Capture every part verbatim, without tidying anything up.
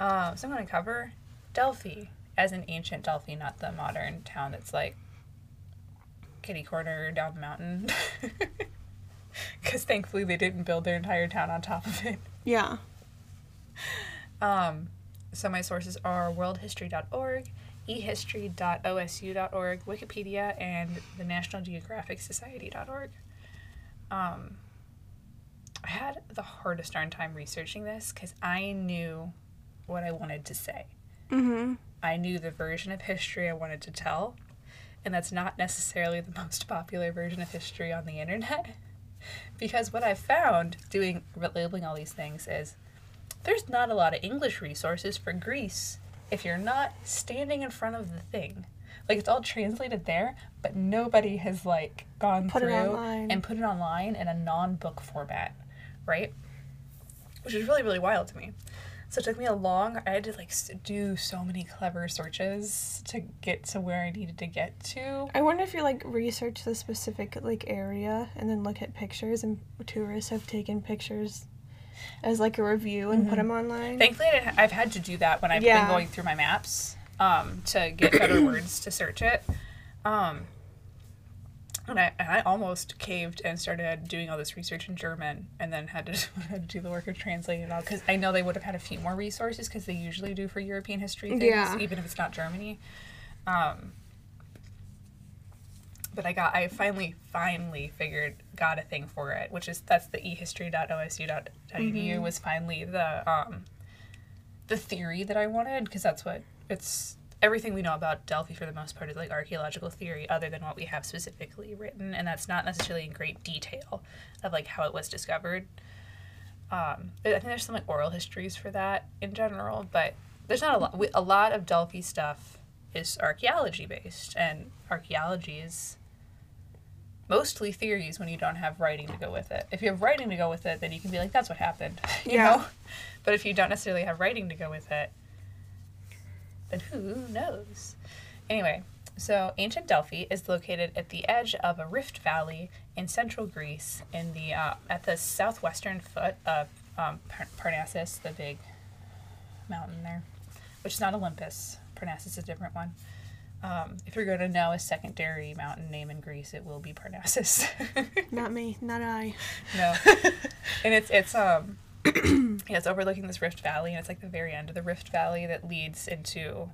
Um, so I'm going to cover Delphi as an ancient Delphi, not the modern town that's like kitty corner down the mountain. Because thankfully they didn't build their entire town on top of it. Yeah. Um, so my sources are world history dot org, e history dot o s u dot org, Wikipedia, and the National Geographic Society dot org. Um, I had the hardest darn time researching this because I knew what I wanted to say. Mm-hmm. I knew the version of history I wanted to tell, and that's not necessarily the most popular version of history on the internet. Because what I found doing labeling all these things is there's not a lot of English resources for Greece if you're not standing in front of the thing. Like, it's all translated there, but nobody has, like, gone put through and put it online in a non-book format, right? Which is really, really wild to me. So it took me a long... I had to, like, do so many clever searches to get to where I needed to get to. I wonder if you, like, research the specific, like, area and then look at pictures, and tourists have taken pictures as, like, a review and mm-hmm. put them online. Thankfully, I've had to do that when I've yeah. been going through my maps um, to get better words to search it. Um, and, I, and I almost caved and started doing all this research in German and then had to, had to do the work of translating it all, because I know they would have had a few more resources because they usually do for European history things, yeah. even if it's not Germany. Um, but I got, I finally, finally figured, got a thing for it, which is, that's the e history dot o s u dot e d u mm-hmm. was finally the, um, the theory that I wanted, because that's what, it's, everything we know about Delphi for the most part is like archaeological theory other than what we have specifically written, and that's not necessarily in great detail of like how it was discovered. Um, I think there's some like oral histories for that in general, but there's not a lot. We, a lot of Delphi stuff is archaeology based, and archaeology is mostly theories when you don't have writing to go with it. If you have writing to go with it, then you can be like, that's what happened, you yeah. know? But if you don't necessarily have writing to go with it, then who knows? Anyway, so ancient Delphi is located at the edge of a rift valley in central Greece in the uh, at the southwestern foot of um, Parnassus, the big mountain there, which is not Olympus. Parnassus is a different one. Um, if you're going to know a secondary mountain name in Greece, it will be Parnassus. Not me, not I. No. And it's it's um yeah, it's overlooking this rift valley, and it's like the very end of the rift valley that leads into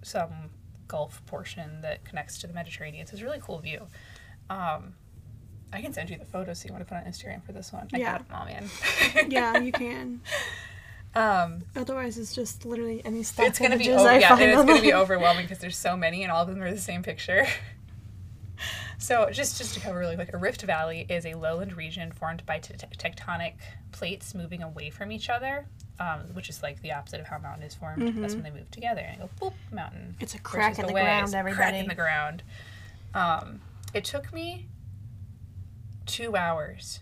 some gulf portion that connects to the Mediterranean. So it's a really cool view. Um, I can send you the photos so you want to put on Instagram for this one. I yeah. got them all, man. Yeah, you can. Um, Otherwise, it's just literally any stock it's gonna images be o- I yeah, find and it's going to be overwhelming because there's so many, and all of them are the same picture. So just, just to cover really quick, a rift valley is a lowland region formed by t- tectonic plates moving away from each other, um, which is like the opposite of how a mountain is formed. Mm-hmm. That's when they move together and go, boop, mountain. It's a crack in the away. ground, it's everybody. crack in the ground. Um, it took me two hours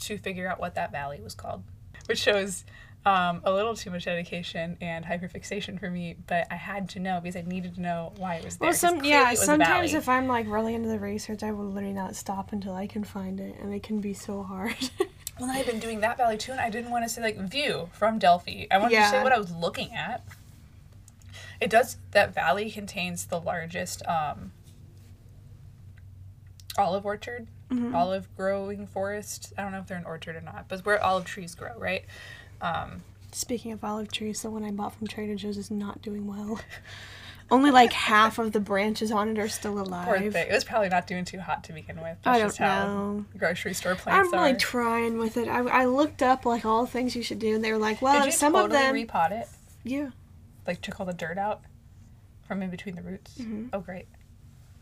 to figure out what that valley was called, which shows... Um, a little too much dedication and hyperfixation for me, but I had to know because I needed to know why it was there. Well, some, yeah, was sometimes if I'm like really into the research, I will literally not stop until I can find it, and it can be so hard. Well, I've been doing that valley too, and I didn't want to say like view from Delphi. I wanted yeah. to say what I was looking at. It does, that valley contains the largest um, olive orchard, mm-hmm. olive growing forest. I don't know if they're an orchard or not, but it's where olive trees grow, right? Um, Speaking of olive trees, the one I bought from Trader Joe's is not doing well. Only like half of the branches on it are still alive. Poor thing. It was probably not doing too hot to begin with. That's I don't just how know. Grocery store plants I'm are. I'm really trying with it. I, I looked up like all the things you should do, and they were like, well, if some totally of them. Did you repot it? Yeah. Like took all the dirt out from in between the roots. Mm-hmm. Oh, great.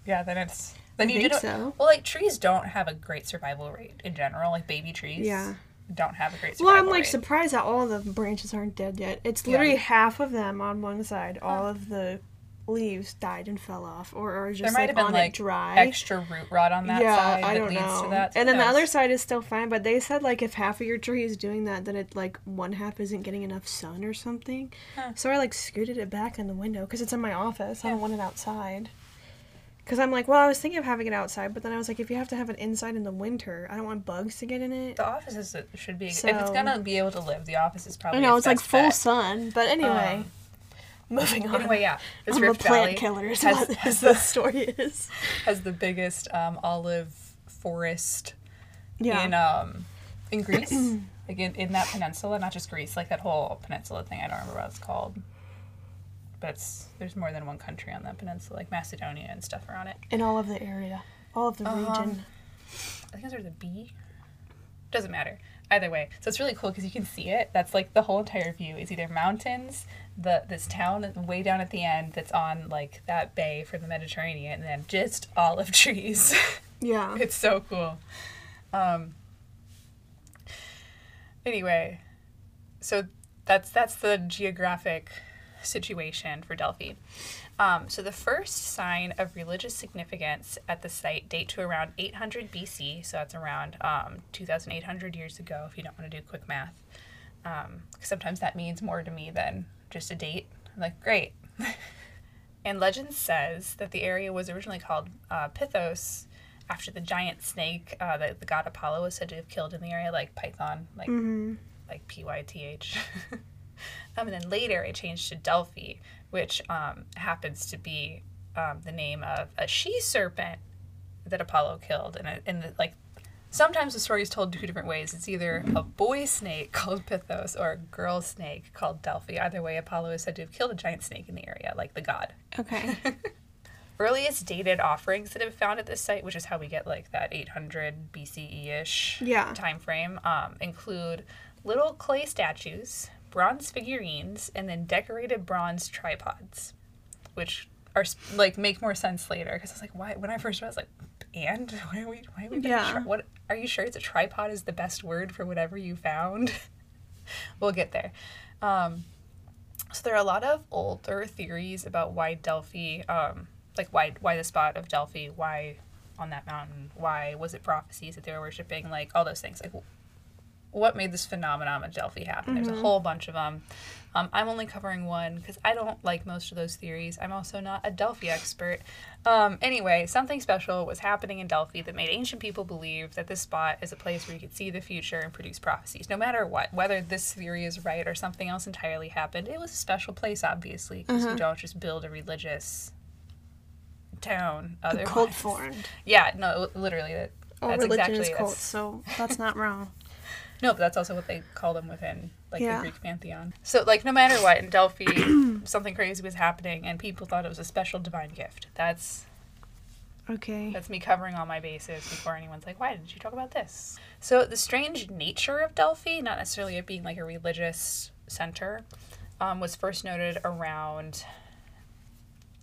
Yeah, then it's then I you think do so. Well, like trees don't have a great survival rate in general. Like baby trees. Yeah. Don't have a great survival Well, I'm like rate. surprised that all the branches aren't dead yet. It's literally yeah. half of them on one side. All oh. of the leaves died and fell off, or, or just like on like, it dry. There might have been like extra root rot on that yeah, side I that don't leads know. to that. And then the other side is still fine, but they said like if half of your tree is doing that, then it like one half isn't getting enough sun or something. Huh. So I like scooted it back in the window because it's in my office. Yeah. I don't want it outside. Because I'm like, well, I was thinking of having it outside, but then I was like, if you have to have it inside in the winter, I don't want bugs to get in it. The offices should be... So, if it's going to be able to live, the office is probably... I know, it's like full bet. sun, but anyway. Um, moving on. Anyway, yeah. This I'm Rift a plant Valley killer is has, what has the, the story is. Has the biggest um, olive forest yeah. in, um, in Greece. Like, in, in that peninsula. Not just Greece. Like, that whole peninsula thing. I don't remember what it's called. But it's, there's more than one country on that peninsula, like Macedonia and stuff are on it. In all of the area. All of the um, region. I think there's a B. Doesn't matter. Either way. So it's really cool because you can see it. That's like the whole entire view. It's either mountains, the this town way down at the end that's on like that bay for the Mediterranean, and then just olive trees. Yeah. It's so cool. Um. Anyway. So that's that's the geographic... situation for Delphi. Um, so the first sign of religious significance at the site date to around eight hundred B C, so that's around um, two thousand eight hundred years ago if you don't want to do quick math. Um, sometimes that means more to me than just a date. I'm like, great. And legend says that the area was originally called uh, Pythos after the giant snake uh, that the god Apollo was said to have killed in the area, like Python, like, mm-hmm. like P Y T H. Um, and then later it changed to Delphi, which um, happens to be um, the name of a she-serpent that Apollo killed. And, and the, like, sometimes the story is told two different ways. It's either a boy snake called Pythos or a girl snake called Delphi. Either way, Apollo is said to have killed a giant snake in the area, like the god. Okay. Earliest dated offerings that have been found at this site, which is how we get like that eight hundred B C E-ish yeah. time frame, um, include little clay statues, bronze figurines, and then decorated bronze tripods, which are like make more sense later, because I was like, why? When I first read, I was like, and why are we? Why are we? Yeah. Tri- what are you sure it's a tripod is the best word for whatever you found? We'll get there. Um, so there are a lot of older theories about why Delphi, um, like why why the spot of Delphi, why on that mountain, why was it prophecies that they were worshiping, like all those things, like. What made this phenomenon of Delphi happen? Mm-hmm. There's a whole bunch of them. Um, I'm only covering one because I don't like most of those theories. I'm also not a Delphi expert. Um, anyway, something special was happening in Delphi that made ancient people believe that this spot is a place where you could see the future and produce prophecies. No matter what, whether this theory is right or something else entirely happened, it was a special place, obviously, because mm-hmm. you don't just build a religious town. Otherwise. Cult formed. Yeah, no, literally. That, oh, that's religion exactly is cult, that's... so that's not wrong. No, but that's also what they call them within, like, yeah. the Greek pantheon. So, like, no matter what, in Delphi, something crazy was happening, and people thought it was a special divine gift. That's... Okay. That's me covering all my bases before anyone's like, why didn't you talk about this? So, the strange nature of Delphi, not necessarily it being, like, a religious center, um, was first noted around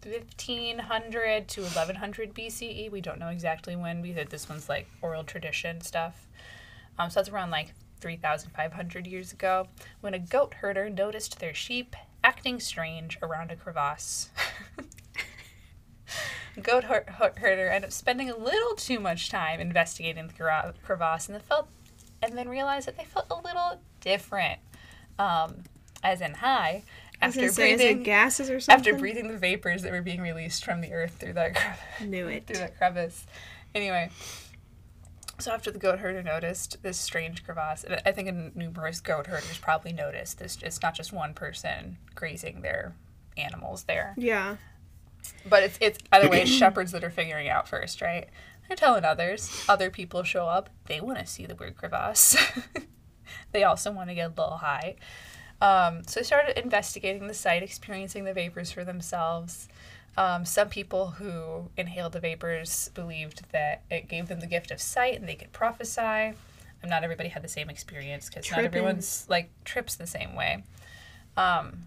fifteen hundred to eleven hundred B C E. We don't know exactly when. We said this one's, like, oral tradition stuff. Um, so that's around, like, three thousand five hundred years ago, when a goat herder noticed their sheep acting strange around a crevasse. Goat her- her- herder ended up spending a little too much time investigating the cre- crevasse and, felt, and then realized that they felt a little different, um, as in high, after breathing say, gases or something? After breathing the vapors that were being released from the earth through that crev- Knew it. through that crevice. Anyway. So after the goat herder noticed this strange crevasse, and I think numerous goat herders probably noticed this. It's not just one person grazing their animals there. Yeah. But it's, it's either way, it's shepherds that are figuring out first, right? They're telling others. Other people show up. They want to see the weird crevasse. They also want to get a little high. Um, so they started investigating the site, experiencing the vapors for themselves. Um, some people who inhaled the vapors believed that it gave them the gift of sight and they could prophesy. And not everybody had the same experience because not everyone's, like, trips the same way. Um,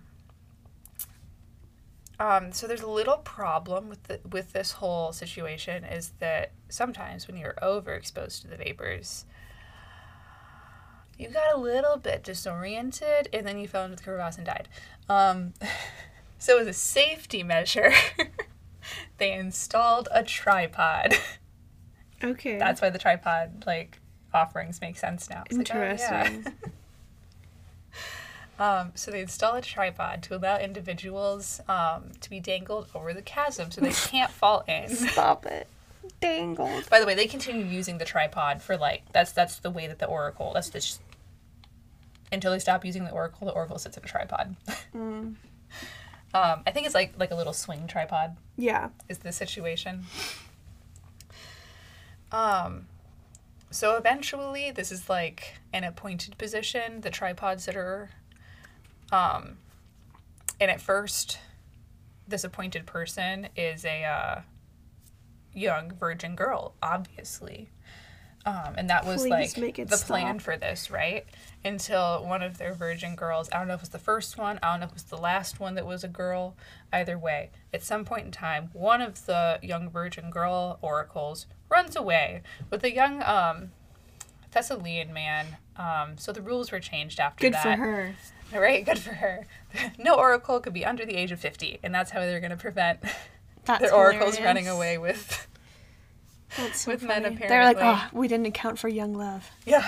um, so there's a little problem with the, with this whole situation is that sometimes when you're overexposed to the vapors, you got a little bit disoriented and then you fell into the crevasse and died. Um... So as a safety measure, they installed a tripod. Okay. That's why the tripod, like, offerings make sense now. It's interesting. Like, oh, Um, so they install a tripod to allow individuals um, to be dangled over the chasm so they can't fall in. Stop it. Dangled. By the way, they continue using the tripod for, like, that's that's the way that the oracle, that's just, until they stop using the oracle, the oracle sits in a tripod. Mm. Um, I think it's like like a little swing tripod. Yeah. Is the situation. Um, so eventually, this is like an appointed position, the tripod sitter. Um, and at first, this appointed person is a uh, young virgin girl, obviously. Um, and that was, Please like, the stop. plan for this, right? Until one of their virgin girls, I don't know if it was the first one, I don't know if it was the last one that was a girl, either way. At some point in time, one of the young virgin girl oracles runs away with a young um, Thessalian man. Um, so the rules were changed after Good that. Good for her. All right, good for her. No oracle could be under the age of fifty, and that's how they're going to prevent that's their hilarious. oracles running away with... That's so with funny. Men, apparently. They're like, oh, we didn't account for young love. Yeah.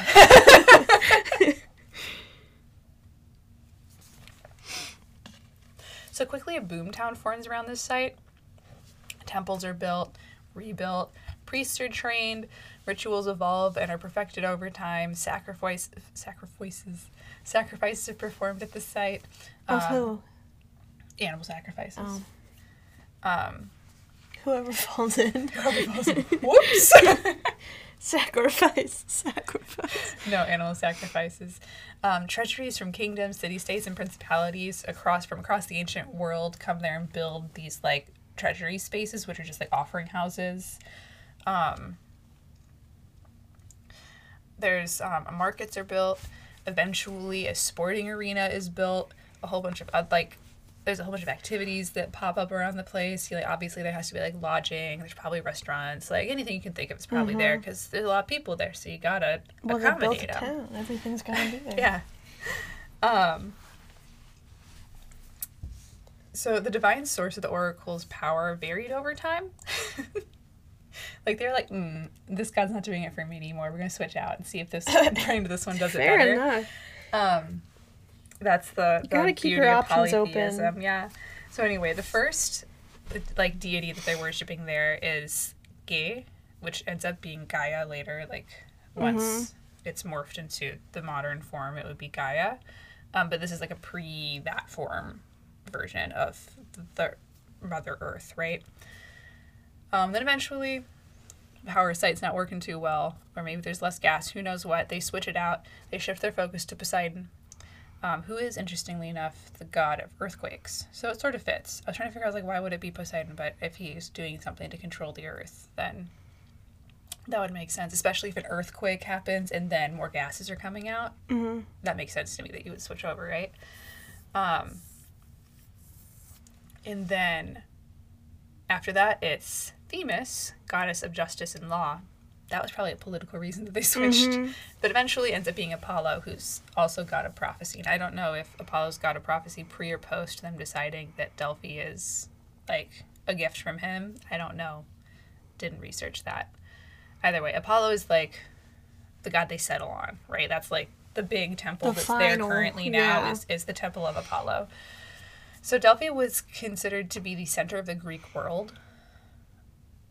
So quickly, a boom town forms around this site. Temples are built, rebuilt. Priests are trained. Rituals evolve and are perfected over time. Sacrifice, sacrifices, sacrifices are performed at the site. Of um, who? Animal sacrifices. Oh. Um. Whoever falls in. Whoever falls in. Whoops! Sacrifice. Sacrifice. No, animal sacrifices. Um, treasuries from kingdoms, city-states, and principalities across from across the ancient world come there and build these, like, treasury spaces, which are just, like, offering houses. Um, there's, um, markets are built. Eventually, a sporting arena is built. A whole bunch of, uh, like... There's a whole bunch of activities that pop up around the place. You, like, obviously, there has to be, like, lodging. There's probably restaurants. Like, anything you can think of is probably mm-hmm. there because there's a lot of people there, so you got to well, accommodate them. Well, they Everything's going to be there. Yeah. Um, so the divine source of the oracle's power varied over time. Like, they're like, mm, this god's not doing it for me anymore. We're going to switch out and see if this one, this one does it Fair better. Fair enough. Um, That's the, the gotta keep your options polytheism. open. Yeah. So anyway, the first, like, deity that they're worshiping there is Ge, which ends up being Gaia later. Like, once mm-hmm. it's morphed into the modern form, it would be Gaia. Um, but this is like a pre that form version of the Mother Earth, right? Um, then eventually, the power site's not working too well, or maybe there's less gas. Who knows what? They switch it out. They shift their focus to Poseidon. Um, who is, interestingly enough, the god of earthquakes. So it sort of fits. I was trying to figure out, like, why would it be Poseidon? But if he's doing something to control the earth, then that would make sense, especially if an earthquake happens and then more gases are coming out. Mm-hmm. That makes sense to me that you would switch over, right? Um, and then after that, it's Themis, goddess of justice and law. That was probably a political reason that they switched. Mm-hmm. But eventually ends up being Apollo, who's also god of prophecy. And I don't know if Apollo's god of prophecy pre or post them deciding that Delphi is, like, a gift from him. I don't know. Didn't research that. Either way, Apollo is, like, the god they settle on, right? That's, like, the big temple the that's final. there currently now yeah. is, is the temple of Apollo. So Delphi was considered to be the center of the Greek world,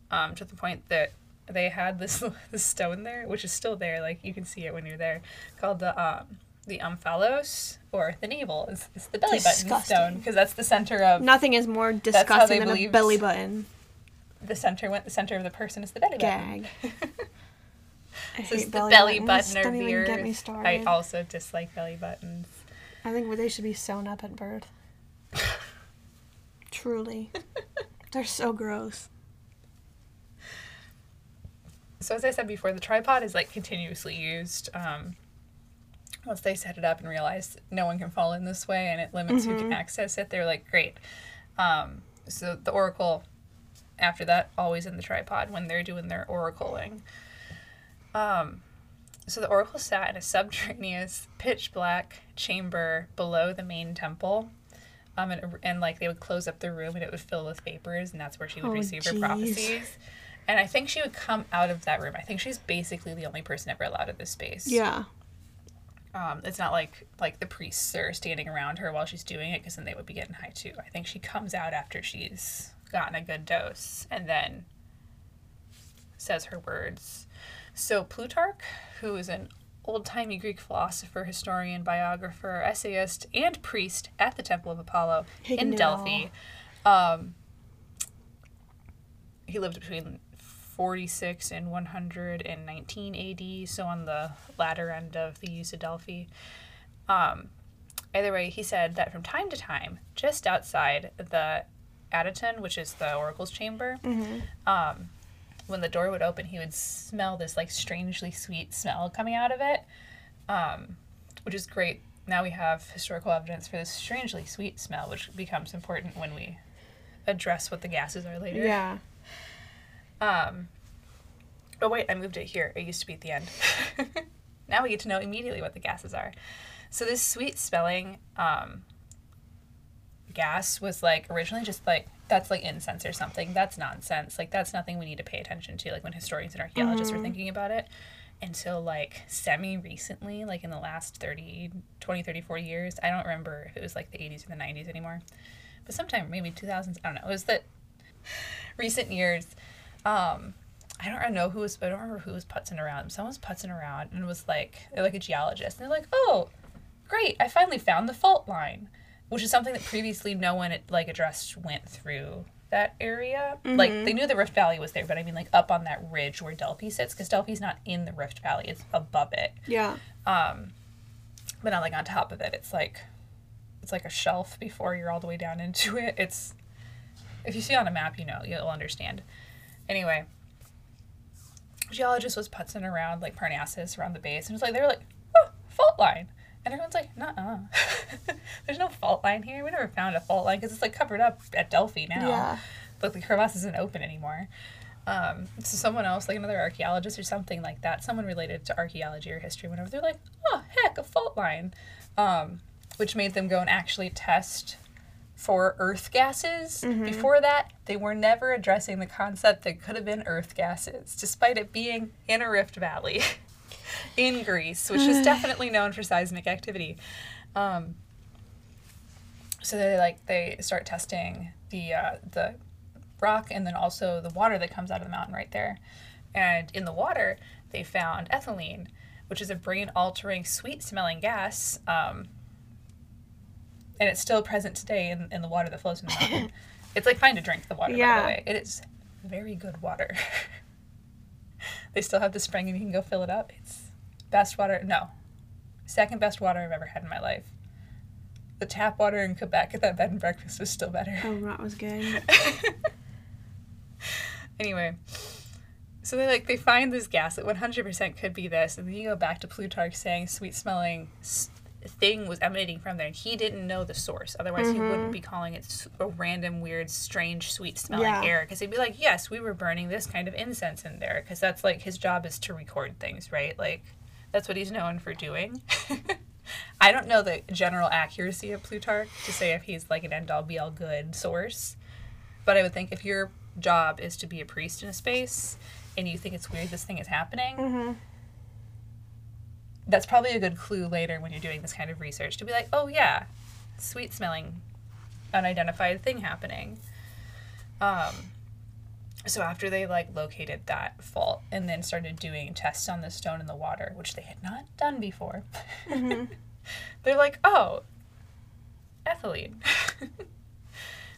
um, to the point that they had this, this stone there, which is still there, like, you can see it when you're there, called the um, the omphalos, or the navel. It's, it's the belly disgusting. button stone, because that's the center of... Nothing is more disgusting than a belly button. The center went, the center of the person is the belly Gag. button. I so hate it's belly the belly buttons. button Don't even get me started. I also dislike belly buttons. I think they should be sewn up at birth. Truly. They're so gross. So as I said before, the tripod is, like, continuously used. Um, once they set it up and realized no one can fall in this way and it limits mm-hmm. who can access it, they're like, great. Um, so the oracle, after that, always in the tripod when they're doing their oracling. Um, so the oracle sat in a subterraneous, pitch-black chamber below the main temple. Um, and, and, like, they would close up the room and it would fill with vapors, and that's where she would oh, receive geez. her prophecies. And I think she would come out of that room. I think she's basically the only person ever allowed in this space. Yeah. Um, it's not like like the priests are standing around her while she's doing it, because then they would be getting high too. I think she comes out after she's gotten a good dose and then says her words. So Plutarch, who is an old-timey Greek philosopher, historian, biographer, essayist, and priest at the Temple of Apollo Hig in no. Delphi, um, he lived between forty-six and one hundred nineteen A D, so on the latter end of the use of Delphi. Um, either way, he said that from time to time, just outside the adytum, which is the oracle's chamber, mm-hmm. um, when the door would open, he would smell this like strangely sweet smell coming out of it, um, which is great. Now we have historical evidence for this strangely sweet smell, which becomes important when we address what the gases are later. Yeah. Um, oh wait, I moved it here. It used to be at the end. Now we get to know immediately what the gases are. So this sweet smelling um, gas was like originally just like, that's like incense or something. That's nonsense. Like that's nothing we need to pay attention to, like when historians and archaeologists mm-hmm. were thinking about it. Until like semi-recently, like in the last thirty, twenty, thirty, forty years. I don't remember if it was like the eighties or the nineties anymore. But sometime maybe two thousands, I don't know. It was the recent years. Um, I don't know who was, I don't remember who was putzing around. Someone was putzing around and was like, they're like a geologist. And they're like, oh, great, I finally found the fault line, which is something that previously no one like addressed went through that area. Mm-hmm. Like they knew the Rift Valley was there, but I mean like up on that ridge where Delphi sits, because Delphi's not in the Rift Valley, it's above it. Yeah. Um, but not like on top of it. It's like, it's like a shelf before you're all the way down into it. It's, if you see on a map, you know, you'll understand. Anyway, geologist was putzing around, like, Parnassus around the base, and it was like, they were like, oh, fault line. And everyone's like, nuh-uh. There's no fault line here. We never found a fault line, because it's, like, covered up at Delphi now. Yeah. But the crevasse isn't open anymore. Um, so someone else, like another archaeologist or something like that, someone related to archaeology or history, whenever they're like, oh, heck, a fault line, um, which made them go and actually test for earth gases. Mm-hmm. Before that, they were never addressing the concept that could have been earth gases, despite it being in a rift valley in Greece, which is definitely known for seismic activity. Um, so they like they start testing the uh, the rock and then also the water that comes out of the mountain right there. And in the water, they found ethylene, which is a brain-altering, sweet-smelling gas. Um, And it's still present today in, in the water that flows in the mountain. It's like fine to drink the water, yeah. By the way. It is very good water. They still have the spring and you can go fill it up. It's best water. No. Second best water I've ever had in my life. The tap water in Quebec at that bed and breakfast was still better. Oh, that was good. Anyway. So they like they find this gas that one hundred percent could be this. And then you go back to Plutarch saying sweet-smelling st- thing was emanating from there, and he didn't know the source. Otherwise, mm-hmm. he wouldn't be calling it a random, weird, strange, sweet-smelling yeah. air. Because he'd be like, yes, we were burning this kind of incense in there. Because that's, like, his job is to record things, right? Like, that's what he's known for doing. I don't know the general accuracy of Plutarch to say if he's, like, an end-all, be-all good source. But I would think if your job is to be a priest in a space, and you think it's weird this thing is happening... Mm-hmm. That's probably a good clue later when you're doing this kind of research to be like, oh, yeah, sweet-smelling, unidentified thing happening. Um, so after they, like, located that fault and then started doing tests on the stone in the water, which they had not done before, mm-hmm. they're like, oh, ethylene.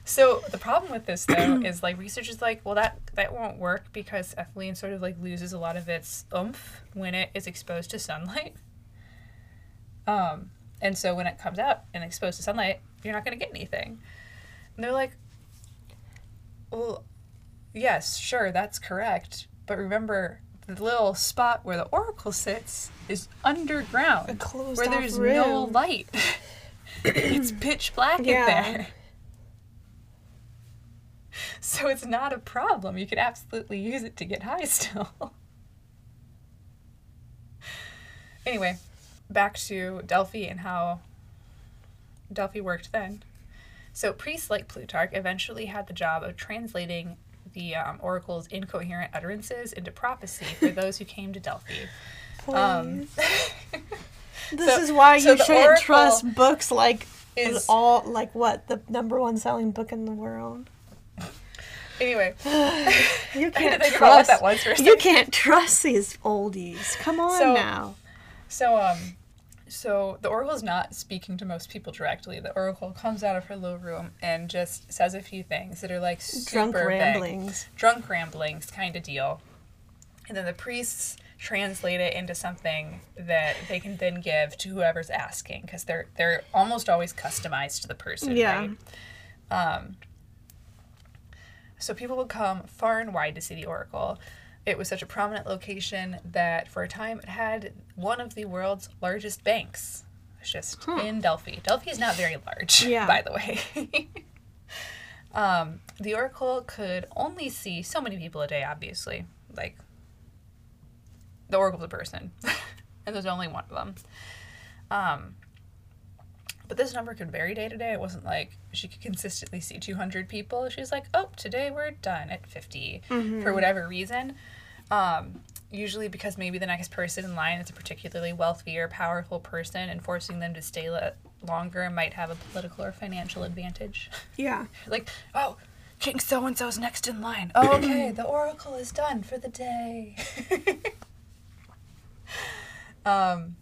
So the problem with this, though, is, like, researchers like, well, that, that won't work because ethylene sort of, like, loses a lot of its oomph when it is exposed to sunlight. Um, and so when it comes out and exposed to sunlight, you're not going to get anything. And they're like, well, yes, sure, that's correct. But remember, the little spot where the oracle sits is underground, where there's room. No light. It's pitch black yeah. in there. So it's not a problem. You could absolutely use it to get high still. Anyway, back to Delphi and how Delphi worked then. So priests like Plutarch eventually had the job of translating the um, oracle's incoherent utterances into prophecy for those who came to Delphi. Please. Um, This so, is why so you shouldn't Oracle trust books like is all like what the number one selling book in the world. Anyway, you can't trust that once for a You can't trust these oldies. Come on so, now. So um, so the Oracle is not speaking to most people directly. The Oracle comes out of her little room and just says a few things that are like super drunk ramblings, vague, drunk ramblings kind of deal, and then the priests translate it into something that they can then give to whoever's asking, because they're they're almost always customized to the person, yeah. right? Um, so people would come far and wide to see the Oracle. It was such a prominent location that for a time it had one of the world's largest banks. It's just hmm. in Delphi. Delphi is not very large, yeah. by the way. um, the Oracle could only see so many people a day, obviously. Like, the Oracle's a person, and there's only one of them. Um, but this number could vary day to day. It wasn't like she could consistently see two hundred people. She was like, oh, today we're done at fifty mm-hmm. for whatever reason. Um, usually because maybe the next person in line is a particularly wealthy or powerful person, and forcing them to stay le- longer might have a political or financial advantage. Yeah. Like, oh, King so-and-so's next in line. Oh, okay, the Oracle is done for the day. Um,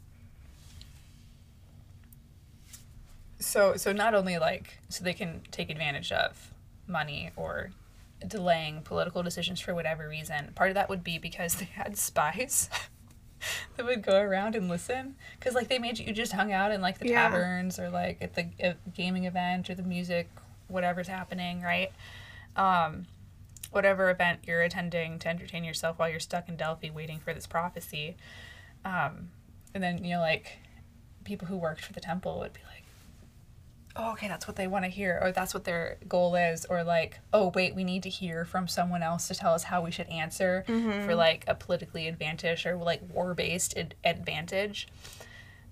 so, so not only like, so they can take advantage of money or delaying political decisions for whatever reason. Part of that would be because they had spies that would go around and listen. Cause like they made you, you just hung out in like the yeah. taverns or like at the uh, gaming event or the music, whatever's happening, right? Um, whatever event you're attending to entertain yourself while you're stuck in Delphi waiting for this prophecy. Um, and then, you know, like, people who worked for the temple would be like, oh, okay, that's what they want to hear, or that's what their goal is, or like, oh, wait, we need to hear from someone else to tell us how we should answer mm-hmm. for, like, a politically advantaged or, like, war-based ad- advantage.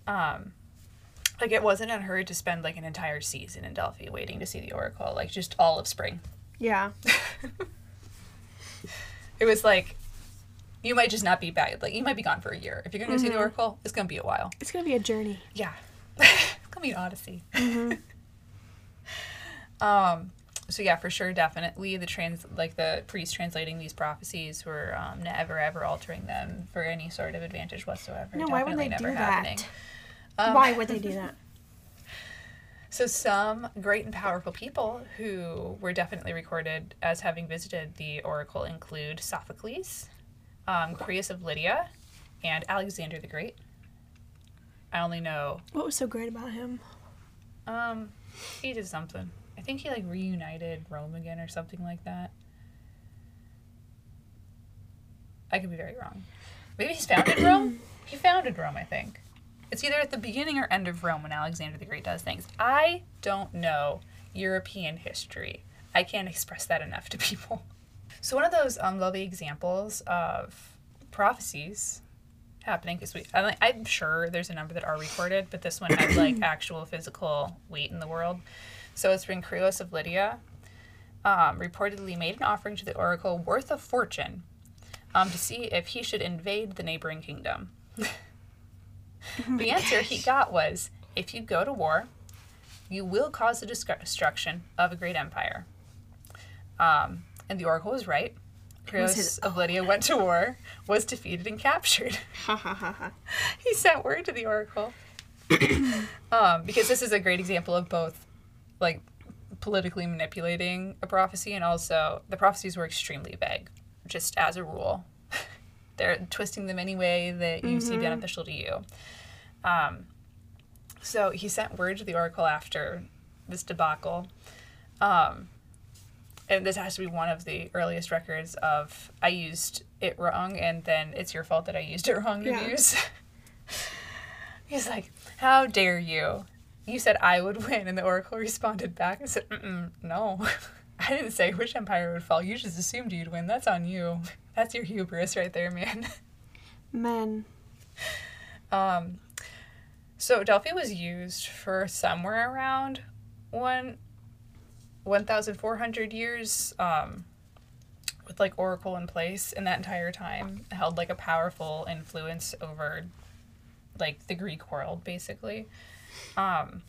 Um, like, it wasn't unheard to spend, like, an entire season in Delphi waiting to see the Oracle, like, just all of spring. Yeah. It was like... You might just not be back. Like, you might be gone for a year. If you're going to mm-hmm. see the Oracle, it's going to be a while. It's going to be a journey. Yeah. It's going to be an odyssey. Mm-hmm. um, so, yeah, for sure, definitely, the trans, like, the priests translating these prophecies were um, never, ever altering them for any sort of advantage whatsoever. No, definitely why would they never do happening. that? Um, why would they do that? So some great and powerful people who were definitely recorded as having visited the Oracle include Sophocles, Um, Croesus of Lydia, and Alexander the Great. I only know... What was so great about him? Um, he did something. I think he, like, reunited Rome again or something like that. I could be very wrong. Maybe he's founded Rome? He founded Rome, I think. It's either at the beginning or end of Rome when Alexander the Great does things. I don't know European history. I can't express that enough to people. So one of those um, lovely examples of prophecies happening, because we, I'm, I'm sure there's a number that are recorded, but this one had like actual physical weight in the world. So it's when Croesus of Lydia um, reportedly made an offering to the Oracle worth a fortune um, to see if he should invade the neighboring kingdom. Oh the answer gosh. he got was, if you go to war, you will cause the destruction of a great empire. Um... And the Oracle was right. Croesus of Lydia went to war, was defeated and captured. He sent word to the Oracle. um, because this is a great example of both, like, politically manipulating a prophecy, and also the prophecies were extremely vague, just as a rule. They're twisting them any way that you mm-hmm. see beneficial to you. Um, so he sent word to the Oracle after this debacle. Um... And this has to be one of the earliest records of, I used it wrong, and then it's your fault that I used it wrong yeah. reviews. He's like, how dare you? You said I would win, and the Oracle responded back and said, mm-mm, no. I didn't say which empire would fall. You just assumed you'd win. That's on you. That's your hubris right there, man. Man. Um, so Delphi was used for somewhere around one... one thousand four hundred years um, with, like, Oracle in place, and that entire time held, like, a powerful influence over like the Greek world, basically. Um,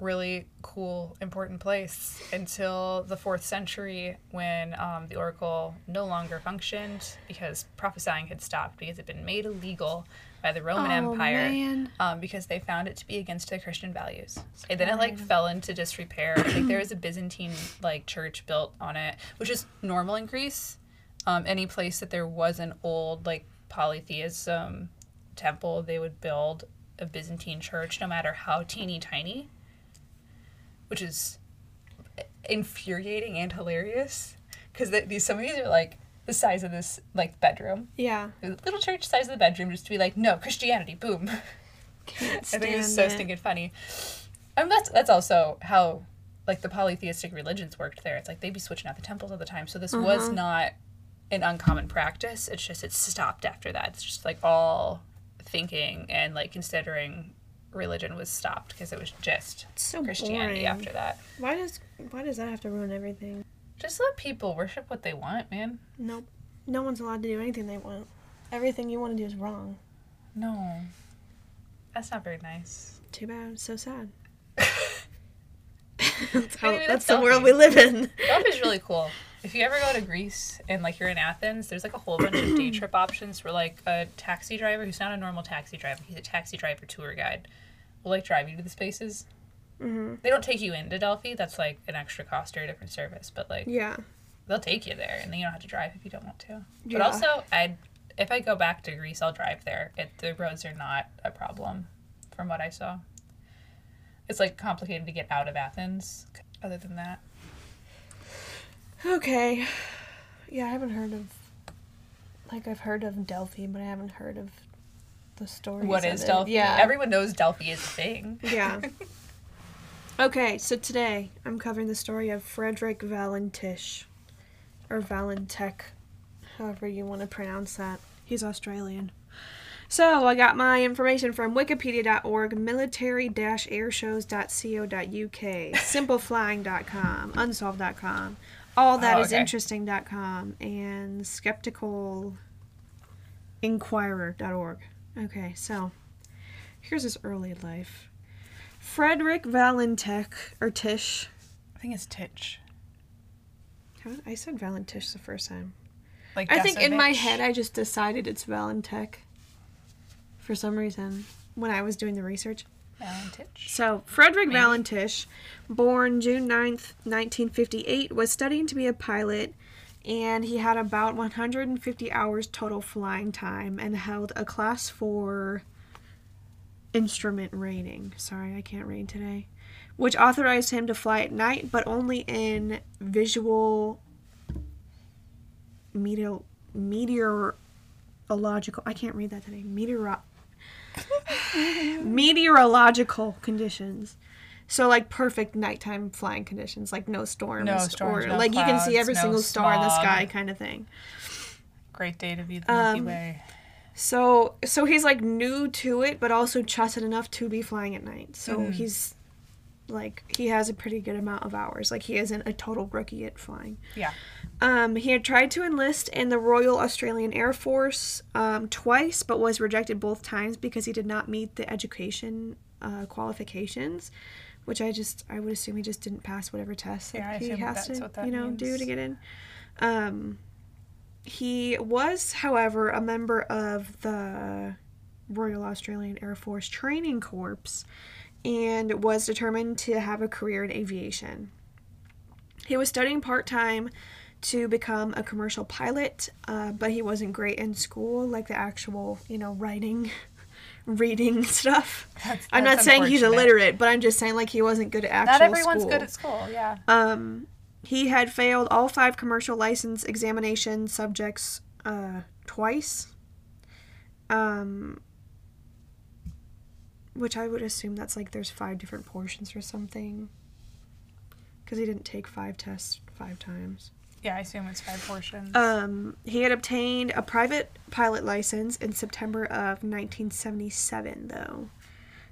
really cool, important place until the fourth century when um, the oracle no longer functioned because prophesying had stopped because it had been made illegal by the Roman oh, Empire man. Um, because they found it to be against their Christian values. That's and then it like fell into disrepair. I think there was a Byzantine like church built on it, which is normal in Greece. Um, any place that there was an old like polytheism temple, they would build a Byzantine church no matter how teeny tiny, which is infuriating and hilarious because these some of these are like the size of this like bedroom. Yeah. The little church size of the bedroom just to be like, no, Christianity, boom. Can't stand I think it's so stinking funny. I mean, that's, that's also how like the polytheistic religions worked there. It's like they'd be switching out the temples all the time. So this uh-huh. was not an uncommon practice. It's just it stopped after that. It's just like all thinking and like considering religion was stopped because it was just so Christianity boring. After that. Why does why does that have to ruin everything? Just let people worship what they want, man. Nope. No one's allowed to do anything they want. Everything you want to do is wrong. No. That's not very nice. Too bad. So sad. that's how, I mean, that's the world we live in. Delphi is really cool. If you ever go to Greece and, like, you're in Athens, there's, like, a whole bunch of day trip options for, like, a taxi driver who's not a normal taxi driver. He's a taxi driver tour guide. Will, like, drive you to the spaces. Mm-hmm. They don't take you into Delphi. That's, like, an extra cost or a different service. But, like, yeah, they'll take you there, and then you don't have to drive if you don't want to. Yeah. But also, I'd, if I go back to Greece, I'll drive there. It, the roads are not a problem from what I saw. It's, like, complicated to get out of Athens other than that. Okay. Yeah, I haven't heard of, like, I've heard of Delphi, but I haven't heard of the stories. What is Delphi? Yeah. Everyone knows Delphi is a thing. Yeah. Okay, so today I'm covering the story of Frederick Valentich, or Valentich, however you want to pronounce that. He's Australian. So I got my information from wikipedia dot org, military dash airshows dot co dot uk, simple flying dot com, unsolved dot com, all that oh, okay. is interesting dot com, and skeptical inquirer dot org. Okay, so here's his early life. Frederick Valentich, or Tish. I think it's Titch. I said Valentich the first time. Like I think in my head I just decided it's Valentich. For some reason, when I was doing the research. Valentich. So, Frederick Maybe. Valentich, born June ninth, nineteen fifty-eight, was studying to be a pilot, and he had about one hundred fifty hours total flying time and held a Class four instrument rating. Sorry, I can't read today. Which authorized him to fly at night, but only in visual meteor... meteor Meteorological. I can't read that today. Meteoro- meteorological conditions. So, like, perfect nighttime flying conditions, like no storms, no storms or no like clouds, you can see every no single star smog. In the sky, kind of thing. Great day to view the Milky um, Way. So, so he's like new to it, but also trusted enough to be flying at night. So mm. he's like he has a pretty good amount of hours. Like he isn't a total rookie at flying. Yeah. Um, he had tried to enlist in the Royal Australian Air Force um, twice, but was rejected both times because he did not meet the education uh, qualifications, which I just, I would assume he just didn't pass whatever test yeah, he has to, you know, means. do to get in. Um, he was, however, a member of the Royal Australian Air Force Training Corps and was determined to have a career in aviation. He was studying part-time to become a commercial pilot, uh, but he wasn't great in school, like the actual, you know, writing, reading stuff. That's, I'm that's not saying he's illiterate, but I'm just saying, like, he wasn't good at actual school. Not everyone's school. good at school, yeah. Um, he had failed all five commercial license examination subjects uh, twice, um, which I would assume that's, like, there's five different portions or something, because he didn't take five tests five times. Yeah, I assume it's five portions. Um, he had obtained a private pilot license in September of nineteen seventy-seven, though.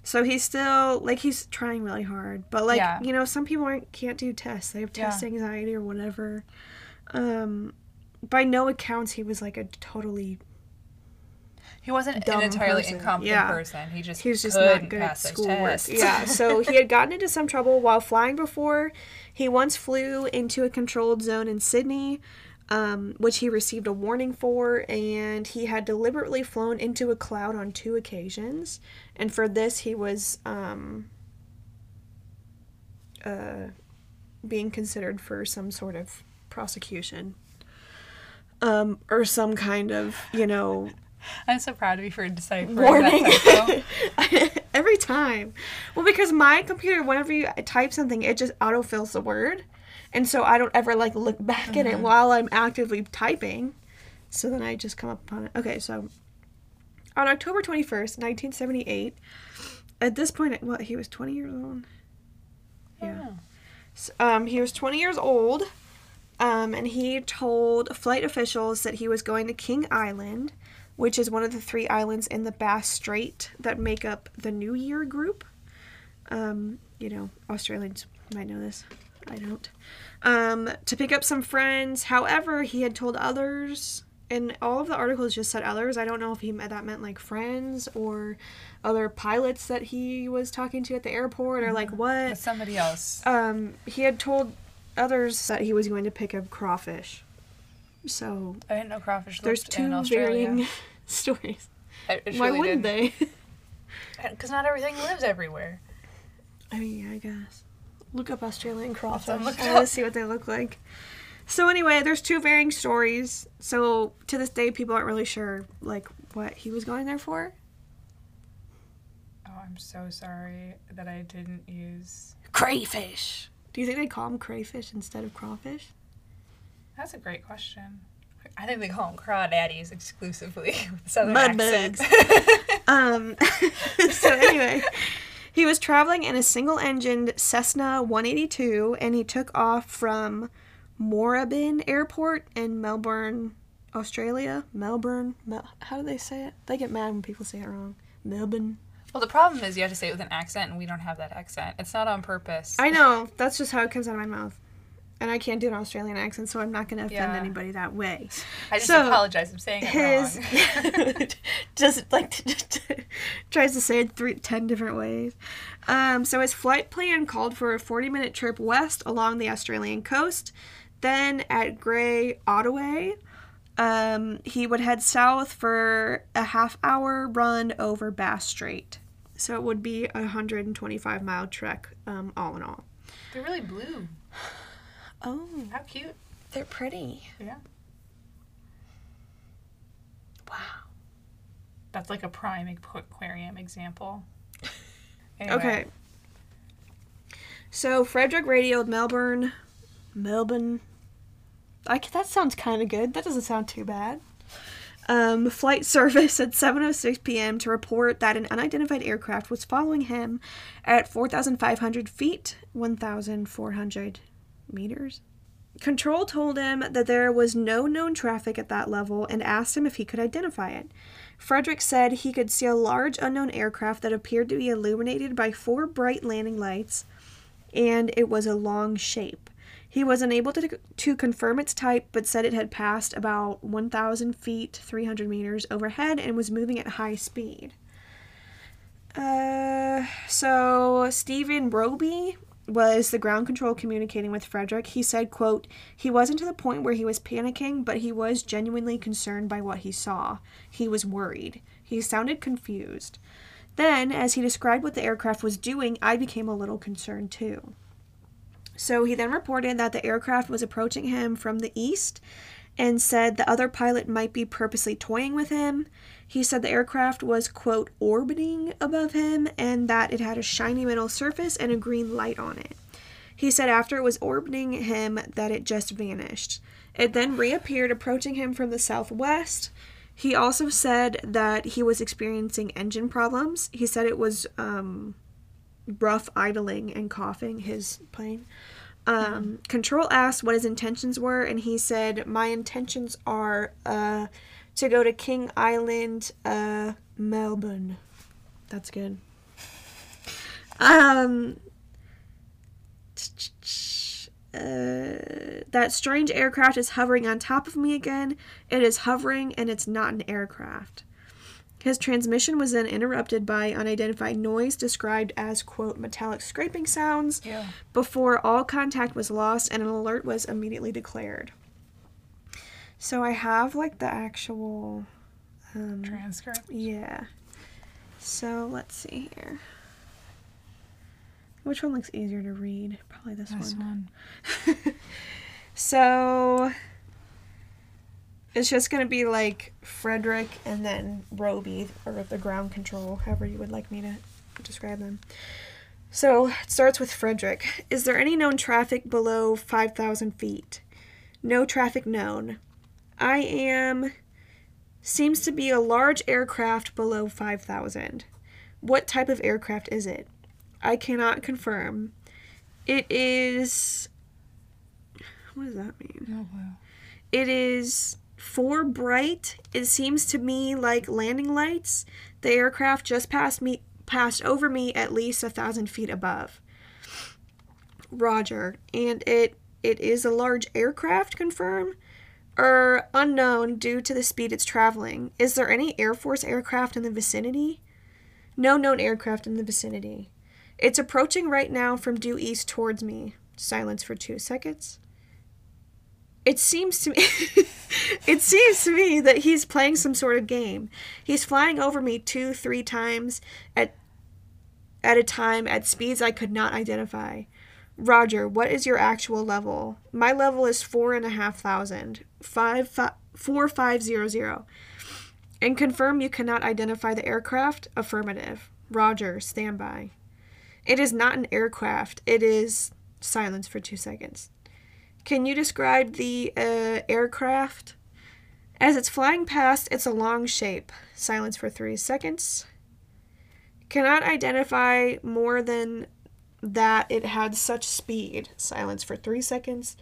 So he's still, like, he's trying really hard. But, like, yeah. you know, some people aren't, can't do tests. They have test yeah. anxiety or whatever. Um, by no accounts, he was, like, a totally He wasn't an entirely person. incompetent yeah. person. He just, he was just not good at schoolwork. Yeah, so he had gotten into some trouble while flying before. He once flew into a controlled zone in Sydney, um, which he received a warning for, and he had deliberately flown into a cloud on two occasions. And for this, he was um, uh, being considered for some sort of prosecution um, or some kind of, you know... I'm so proud of you for deciphering that typo. Every time. Well, because my computer, whenever you type something, it just autofills the word. And so I don't ever, like, look back mm-hmm. at it while I'm actively typing. So then I just come up upon it. Okay, so on October twenty-first, nineteen seventy-eight, at this point, what, he was twenty years old? Yeah. yeah. So, um, he was twenty years old, um, and he told flight officials that he was going to King Island, which is one of the three islands in the Bass Strait that make up the New Year group. Um, you know, Australians might know this. I don't. Um, to pick up some friends. However, he had told others, and all of the articles just said others. I don't know if he that meant, like, friends or other pilots that he was talking to at the airport or, like, what. But somebody else. Um, he had told others that he was going to pick up crawfish. So I didn't know crawfish lived in Australia. There's two varying stories. Why wouldn't they? Because not everything lives everywhere. I mean, yeah, I guess. Look up Australian crawfish. I want to see what they look like. So anyway, there's two varying stories. So to this day, people aren't really sure, like, what he was going there for. Oh, I'm so sorry that I didn't use... crayfish! Do you think they call them crayfish instead of crawfish? That's a great question. I think they call them crawdaddies exclusively with southern accents. um, so anyway, he was traveling in a single-engined Cessna one eighty-two, and he took off from Morabin Airport in Melbourne, Australia. Melbourne. Mel- How do they say it? They get mad when people say it wrong. Melbourne. Well, the problem is you have to say it with an accent, and we don't have that accent. It's not on purpose. I know. That's just how it comes out of my mouth. And I can't do an Australian accent, so I'm not going to offend yeah. anybody that way. I just so apologize. I'm saying it his, wrong. just, like, just, tries to say it three, ten different ways. Um, so his flight plan called for a forty-minute trip west along the Australian coast. Then at Cape Otway, um, he would head south for a half-hour run over Bass Strait. So it would be a one hundred twenty-five mile trek um, all in all. They're really blue. Oh. How cute. They're pretty. Yeah. Wow. That's like a prime aquarium example. Anyway. Okay. So Frederick radioed Melbourne. Melbourne. I, that sounds kind of good. That doesn't sound too bad. Um, flight service at seven oh six p.m. to report that an unidentified aircraft was following him at four thousand five hundred feet, one thousand four hundred meters. Control told him that there was no known traffic at that level and asked him if he could identify it. Frederick said he could see a large unknown aircraft that appeared to be illuminated by four bright landing lights, and it was a long shape. He was unable to, to confirm its type, but said it had passed about one thousand feet, three hundred meters overhead and was moving at high speed. Uh, so Stephen Roby was the ground control communicating with Frederick. He said, quote, "He wasn't to the point where he was panicking, but he was genuinely concerned by what he saw. He was worried. He sounded confused. Then, as he described what the aircraft was doing, I became a little concerned too." So he then reported that the aircraft was approaching him from the east and said the other pilot might be purposely toying with him. He said the aircraft was, quote, "orbiting" above him and that it had a shiny metal surface and a green light on it. He said after it was orbiting him that it just vanished. It then reappeared approaching him from the southwest. He also said that he was experiencing engine problems. He said it was um, rough idling and coughing, his plane. Um, mm-hmm. Control asked what his intentions were, and he said, "My intentions are... Uh, to go to King Island, uh, Melbourne." That's good. Um, uh, "that strange aircraft is hovering on top of me again. It is hovering, and it's not an aircraft." His transmission was then interrupted by unidentified noise described as, quote, metallic scraping sounds, yeah. before all contact was lost and an alert was immediately declared. So I have, like, the actual... Um, transcript? Yeah. So let's see here. Which one looks easier to read? Probably this, this one. one. So... It's just going to be, like, Frederick and then Roby, or the ground control, however you would like me to describe them. So, it starts with Frederick. Is there any known traffic below five thousand feet? No traffic known. I am... Seems to be a large aircraft below five thousand. What type of aircraft is it? I cannot confirm. It is... What does that mean? No clue. It is... Four bright, it seems to me like landing lights. The aircraft just passed me, passed over me at least a thousand feet above. Roger. And it it is a large aircraft, confirm? Er, unknown due to the speed it's traveling. Is there any Air Force aircraft in the vicinity? No known aircraft in the vicinity. It's approaching right now from due east towards me. Silence for two seconds. It seems to me... It seems to me that he's playing some sort of game. He's flying over me two, three times at at a time at speeds I could not identify. Roger, what is your actual level? My level is four and a half thousand. Five, five, four, five, zero, zero. And confirm you cannot identify the aircraft? Affirmative. Roger, stand by. It is not an aircraft. It is... Silence for two seconds. Can you describe the uh, aircraft? As it's flying past, it's a long shape. Silence for three seconds. Cannot identify more than that it had such speed. Silence for three seconds.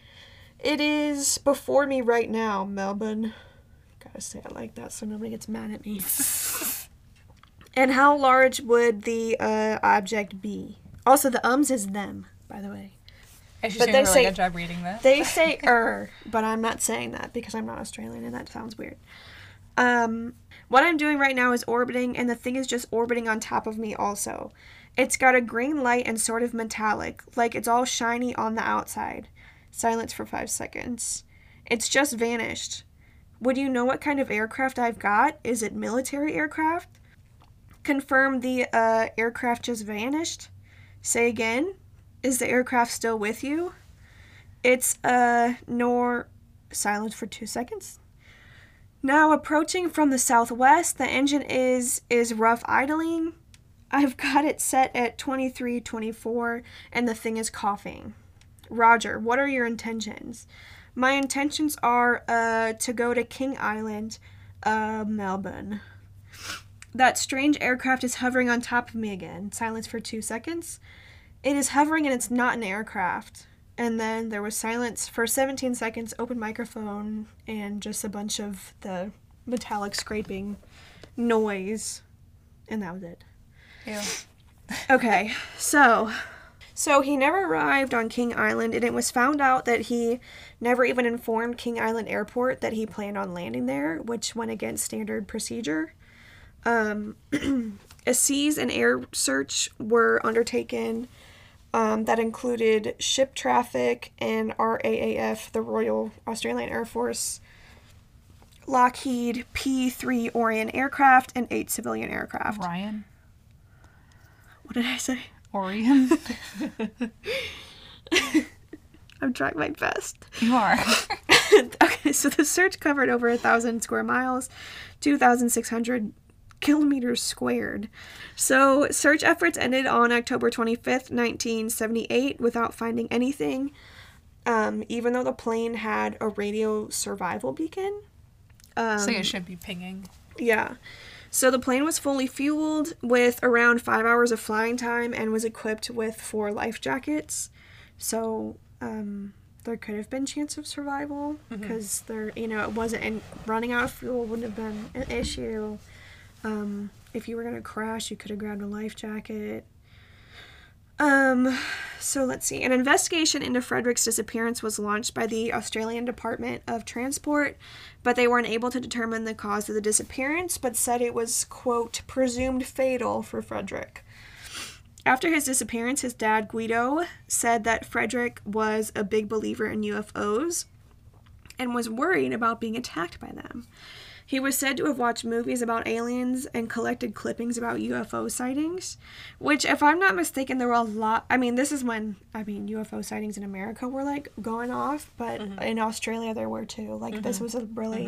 It is before me right now, Melbourne. Gotta say it like that so nobody gets mad at me. And how large would the uh, object be? Also, the ums is them, by the way. I should do a really good job reading that. They say er, but I'm not saying that because I'm not Australian and that sounds weird. Um, what I'm doing right now is orbiting, and the thing is just orbiting on top of me also. It's got a green light and sort of metallic, like it's all shiny on the outside. Silence for five seconds. It's just vanished. Would you know what kind of aircraft I've got? Is it military aircraft? Confirm the uh, aircraft just vanished. Say again. Is the aircraft still with you? It's, uh, nor... Silence for two seconds. Now approaching from the southwest, the engine is, is rough idling. I've got it set at twenty-three, twenty-four, and the thing is coughing. Roger, what are your intentions? My intentions are, uh, to go to King Island, uh, Melbourne. That strange aircraft is hovering on top of me again. Silence for two seconds. It is hovering and it's not an aircraft. And then there was silence for seventeen seconds, open microphone, and just a bunch of the metallic scraping noise. And that was it. Yeah. Okay, so... So he never arrived on King Island, and it was found out that he never even informed King Island Airport that he planned on landing there, which went against standard procedure. Um, a seas and air search were undertaken... Um, that included ship traffic and R A A F, the Royal Australian Air Force, Lockheed P three Orion aircraft, and eight civilian aircraft. Orion? What did I say? Orion? I'm trying my best. You are. Okay, so the search covered over one thousand square miles, two thousand six hundred kilometers squared. So search efforts ended on October twenty-fifth, nineteen seventy-eight without finding anything, um, even though the plane had a radio survival beacon. Um, so it should be pinging. Yeah. So the plane was fully fueled with around five hours of flying time and was equipped with four life jackets. So um, there could have been chance of survival because mm-hmm. there, you know, it wasn't, and running out of fuel wouldn't have been an issue. Um, if you were going to crash, you could have grabbed a life jacket. Um, so let's see. An investigation into Frederick's disappearance was launched by the Australian Department of Transport, but they weren't able to determine the cause of the disappearance, but said it was, quote, presumed fatal for Frederick. After his disappearance, his dad, Guido, said that Frederick was a big believer in U F Os and was worried about being attacked by them. He was said to have watched movies about aliens and collected clippings about U F O sightings, which, if I'm not mistaken, there were a lot. I mean, this is when, I mean, U F O sightings in America were, like, going off, but mm-hmm. in Australia there were, too. Like, mm-hmm. this was a really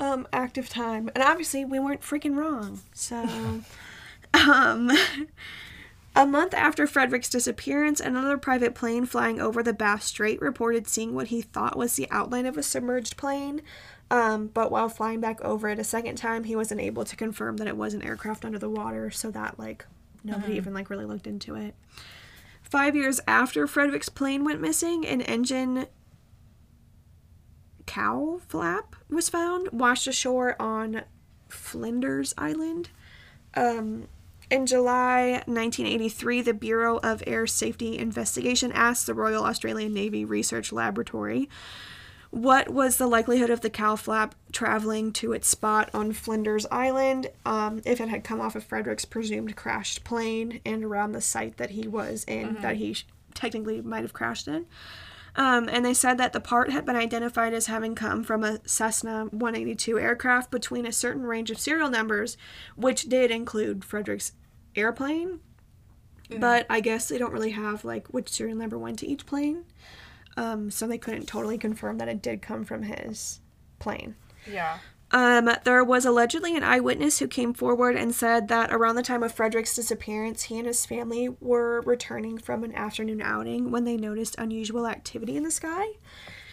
mm-hmm. um, active time. And obviously, we weren't freaking wrong. So, um... A month after Frederick's disappearance, another private plane flying over the Bass Strait reported seeing what he thought was the outline of a submerged plane, um, but while flying back over it a second time, he wasn't able to confirm that it was an aircraft under the water, so that, like, nobody mm-hmm. even, like, really looked into it. Five years after Frederick's plane went missing, an engine cow flap was found, washed ashore on Flinders Island. Um... In July nineteen eighty-three, the Bureau of Air Safety Investigation asked the Royal Australian Navy Research Laboratory what was the likelihood of the cow flap traveling to its spot on Flinders Island um, if it had come off of Frederick's presumed crashed plane and around the site that he was in, mm-hmm. that he sh- technically might have crashed in. Um, and they said that the part had been identified as having come from a Cessna one eighty-two aircraft between a certain range of serial numbers, which did include Frederick's airplane, mm-hmm. but I guess they don't really have, like, which serial number went to each plane, um, so they couldn't totally confirm that it did come from his plane. Yeah. Um, there was allegedly an eyewitness who came forward and said that around the time of Frederick's disappearance, he and his family were returning from an afternoon outing when they noticed unusual activity in the sky.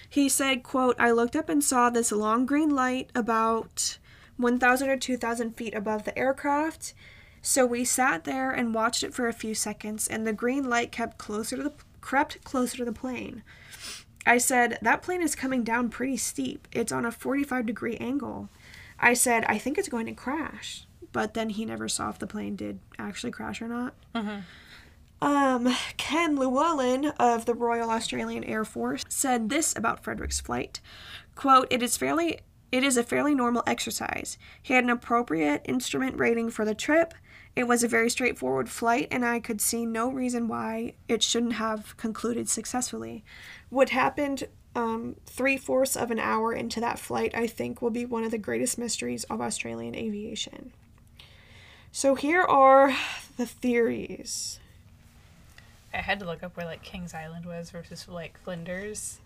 He said, quote, "I looked up and saw this long green light about one thousand or two thousand feet above the aircraft. So we sat there and watched it for a few seconds, and the green light kept closer to the crept closer to the plane. I said, that plane is coming down pretty steep. It's on a forty-five degree angle. I said, I think it's going to crash." But then he never saw if the plane did actually crash or not. Mm-hmm. Um, Ken Llewellyn of the Royal Australian Air Force said this about Frederick's flight. Quote, it is fairly... It is a fairly normal exercise. He had an appropriate instrument rating for the trip. It was a very straightforward flight, and I could see no reason why it shouldn't have concluded successfully. What happened um, three-fourths of an hour into that flight, I think, will be one of the greatest mysteries of Australian aviation. So here are the theories. I had to look up where, like, Kings Island was versus, like, Flinders.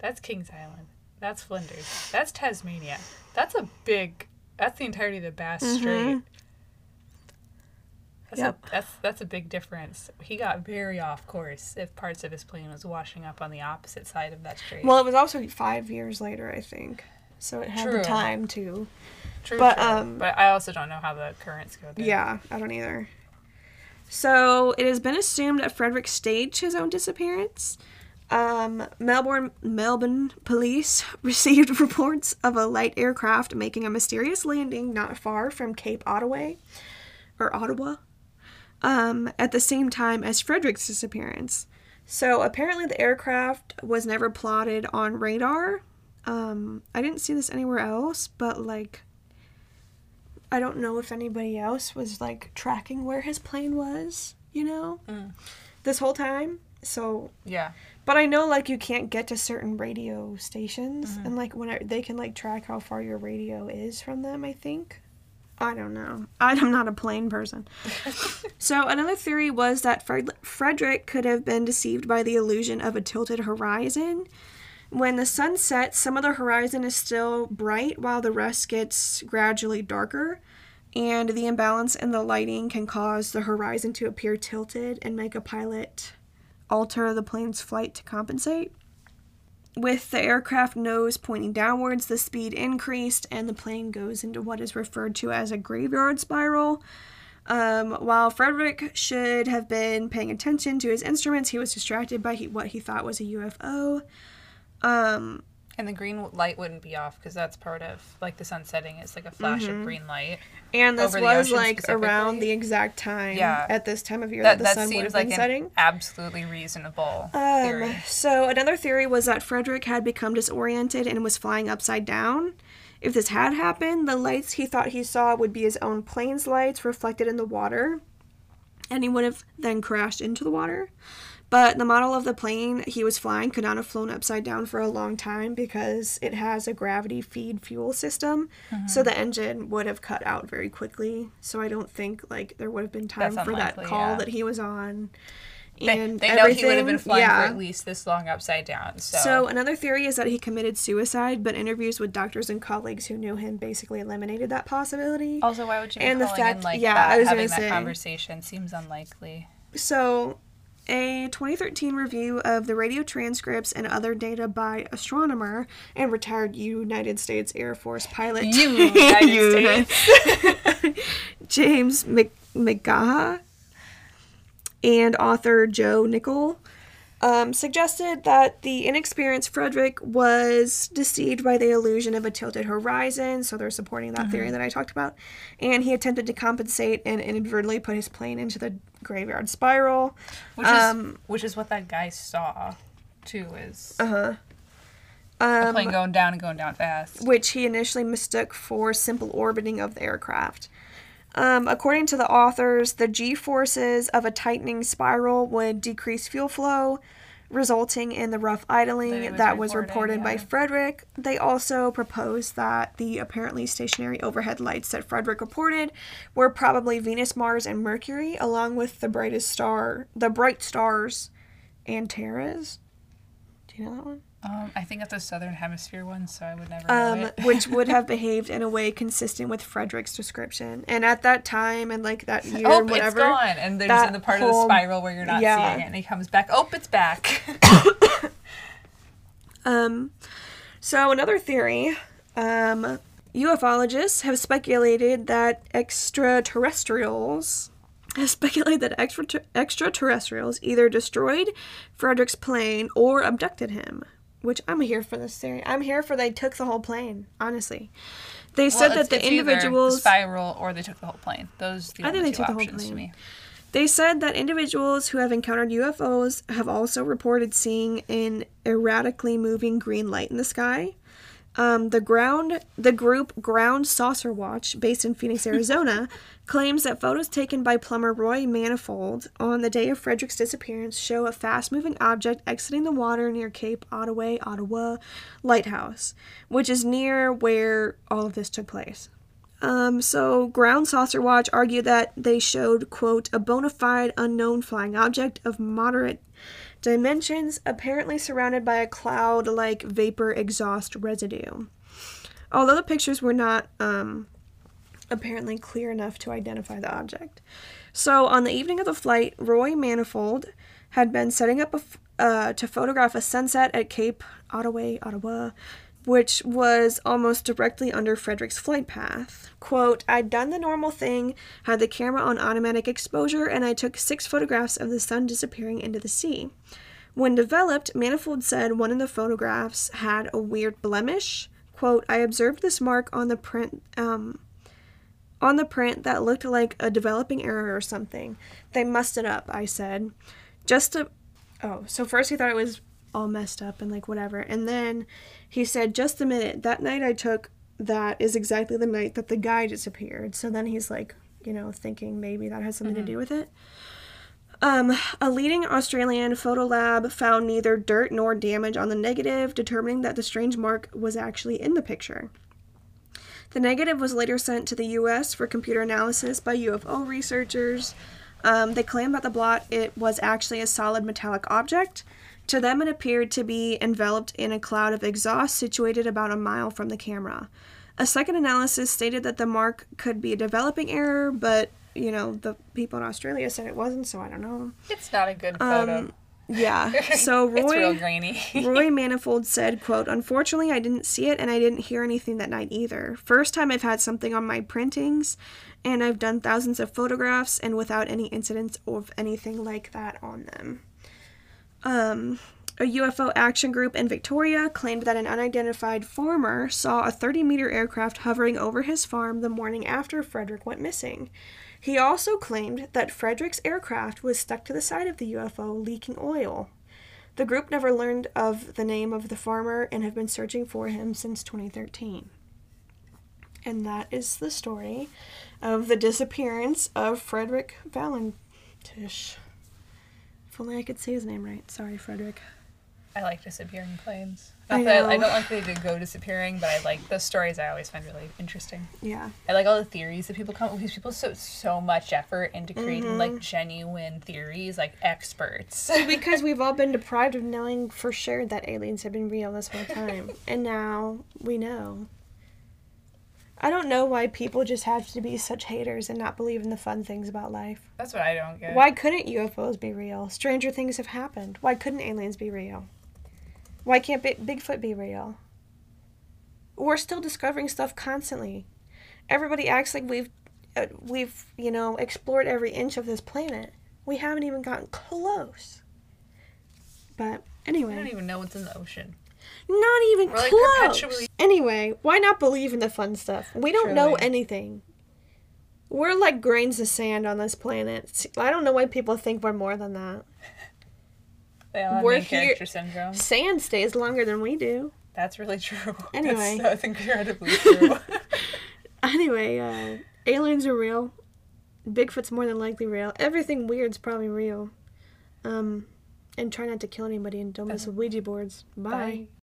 That's Kings Island. That's Flinders. That's Tasmania. That's a big... That's the entirety of the Bass mm-hmm. Strait. That's, yep. a, that's, that's a big difference. He got very off course if parts of his plane was washing up on the opposite side of that strait. Well, it was also five years later, I think. So it had true. the time to... True, but, true. Um, but I also don't know how the currents go there. Yeah, I don't either. So it has been assumed that Frederick staged his own disappearance. Um, Melbourne, Melbourne police received reports of a light aircraft making a mysterious landing not far from Cape Otway, or Ottawa, um, at the same time as Frederick's disappearance. So apparently the aircraft was never plotted on radar. Um, I didn't see this anywhere else, but, like, I don't know if anybody else was, like, tracking where his plane was, you know, mm. this whole time. So yeah. But I know, like, you can't get to certain radio stations, mm-hmm. and, like, when I, they can, like, track how far your radio is from them, I think. I don't know. I'm not a plane person. So another theory was that Fred- Frederick could have been deceived by the illusion of a tilted horizon. When the sun sets, some of the horizon is still bright while the rest gets gradually darker, and the imbalance in the lighting can cause the horizon to appear tilted and make a pilot... alter the plane's flight to compensate. With the aircraft nose pointing downwards, the speed increased, and the plane goes into what is referred to as a graveyard spiral. Um, while Frederick should have been paying attention to his instruments, he was distracted by he, what he thought was a U F O. Um, And the green light wouldn't be off because that's part of, like, the sun setting is, like, a flash mm-hmm. of green light. And this was, like, around the exact time yeah. at this time of year that, that the that sun would have like been setting. That seems like an absolutely reasonable um, theory. So another theory was that Frederick had become disoriented and was flying upside down. If this had happened, the lights he thought he saw would be his own plane's lights reflected in the water, and he would have then crashed into the water. But the model of the plane he was flying could not have flown upside down for a long time because it has a gravity feed fuel system. Mm-hmm. So the engine would have cut out very quickly. So I don't think, like, there would have been time That's for unlikely, that call yeah. that he was on. And they, they know he would have been flying yeah. for at least this long upside down. So. so another theory is that he committed suicide, but interviews with doctors and colleagues who knew him basically eliminated that possibility. Also, why would you be and calling the fact, in like yeah, that? I was having that say, conversation seems unlikely. So a twenty thirteen review of the radio transcripts and other data by astronomer and retired United States Air Force pilot United States James Mc- McGaha and author Joe Nickel um, suggested that the inexperienced Frederick was deceived by the illusion of a tilted horizon, so they're supporting that mm-hmm. theory that I talked about, and he attempted to compensate and inadvertently put his plane into the graveyard spiral. Which um, is which is what that guy saw, too, is uh-huh. um, the plane going down and going down fast. Which he initially mistook for simple orbiting of the aircraft. Um, according to the authors, the G-forces of a tightening spiral would decrease fuel flow, resulting in the rough idling that was, that was reported yeah. by Frederick. They also proposed that the apparently stationary overhead lights that Frederick reported were probably Venus, Mars, and Mercury, along with the brightest star, the bright stars, Antares. Do you know that one? Um, I think that's a Southern Hemisphere one, so I would never know um, it. Which would have behaved in a way consistent with Frederick's description. And at that time and, like, that year oh, whatever. Oh, it's gone. And there's in the part whole, of the spiral where you're not yeah. seeing it, and he comes back. Oh, it's back. um, so another theory. Um, ufologists have speculated that extraterrestrials... speculate that extrater- extraterrestrials either destroyed Frederick's plane or abducted him. Which I'm here for this theory. I'm here for they took the whole plane, honestly. They well, said that the individuals... the spiral or they took the whole plane. Those are the I think they took the whole plane. To me. They said that individuals who have encountered U F Os have also reported seeing an erratically moving green light in the sky. Um, the ground, the group Ground Saucer Watch, based in Phoenix, Arizona, claims that photos taken by plumber Roy Manifold on the day of Frederick's disappearance show a fast-moving object exiting the water near Cape Otway, Ottawa Lighthouse, which is near where all of this took place. Um, so Ground Saucer Watch argued that they showed, quote, a bona fide unknown flying object of moderate dimensions, apparently surrounded by a cloud-like vapor exhaust residue. Although the pictures were not um, apparently clear enough to identify the object. So on the evening of the flight, Roy Manifold had been setting up a f- uh, to photograph a sunset at Cape Otway, Ottawa, which was almost directly under Frederick's flight path. Quote, I'd done the normal thing, had the camera on automatic exposure, and I took six photographs of the sun disappearing into the sea. When developed, Manifold said one of the photographs had a weird blemish. Quote, I observed this mark on the print, um, on the print that looked like a developing error or something. They mussed it up, I said. Just a... Oh, so first he thought it was all messed up and, like, whatever. And then he said, just a minute, that night I took that is exactly the night that the guy disappeared. So then he's, like, you know, thinking maybe that has something mm-hmm. to do with it. Um, a leading Australian photo lab found neither dirt nor damage on the negative, determining that the strange mark was actually in the picture. The negative was later sent to the U S for computer analysis by U F O researchers. Um, they claimed that the blot, it was actually a solid metallic object. To them, it appeared to be enveloped in a cloud of exhaust situated about a mile from the camera. A second analysis stated that the mark could be a developing error, but, you know, the people in Australia said it wasn't, so I don't know. It's not a good photo. Um, yeah. So Roy, it's real grainy. Roy Manifold said, quote, unfortunately, I didn't see it, and I didn't hear anything that night either. First time I've had something on my printings, and I've done thousands of photographs, and without any incidents of anything like that on them. Um, A U F O action group in Victoria claimed that an unidentified farmer saw a thirty-meter aircraft hovering over his farm the morning after Frederick went missing. He also claimed that Frederick's aircraft was stuck to the side of the U F O, leaking oil. The group never learned of the name of the farmer and have been searching for him since twenty thirteen. And that is the story of the disappearance of Frederick Valentich. If only I could say his name right. Sorry, Frederick. I like disappearing planes. Not I, that I, I don't like they to go disappearing, but I like those stories. I always find really interesting. Yeah. I like all the theories that people come up with. These people put so much effort into creating mm-hmm. like genuine theories, like experts. Because we've all been deprived of knowing for sure that aliens have been real this whole time, and now we know. I don't know why people just have to be such haters and not believe in the fun things about life. That's what I don't get. Why couldn't U F Os be real? Stranger things have happened. Why couldn't aliens be real? Why can't B- Bigfoot be real? We're still discovering stuff constantly. Everybody acts like we've, uh, we've, you know, explored every inch of this planet. We haven't even gotten close. But anyway. I don't even know what's in the ocean. Not even like close. Perpetually- anyway, why not believe in the fun stuff? We don't Truly. know anything. We're like grains of sand on this planet. I don't know why people think we're more than that. They all have main character syndrome. Sand stays longer than we do. That's really true. Anyway. That's, that's incredibly true. Anyway, uh, aliens are real. Bigfoot's more than likely real. Everything weird's probably real. Um, and try not to kill anybody and don't mess with Ouija boards. Bye. Bye.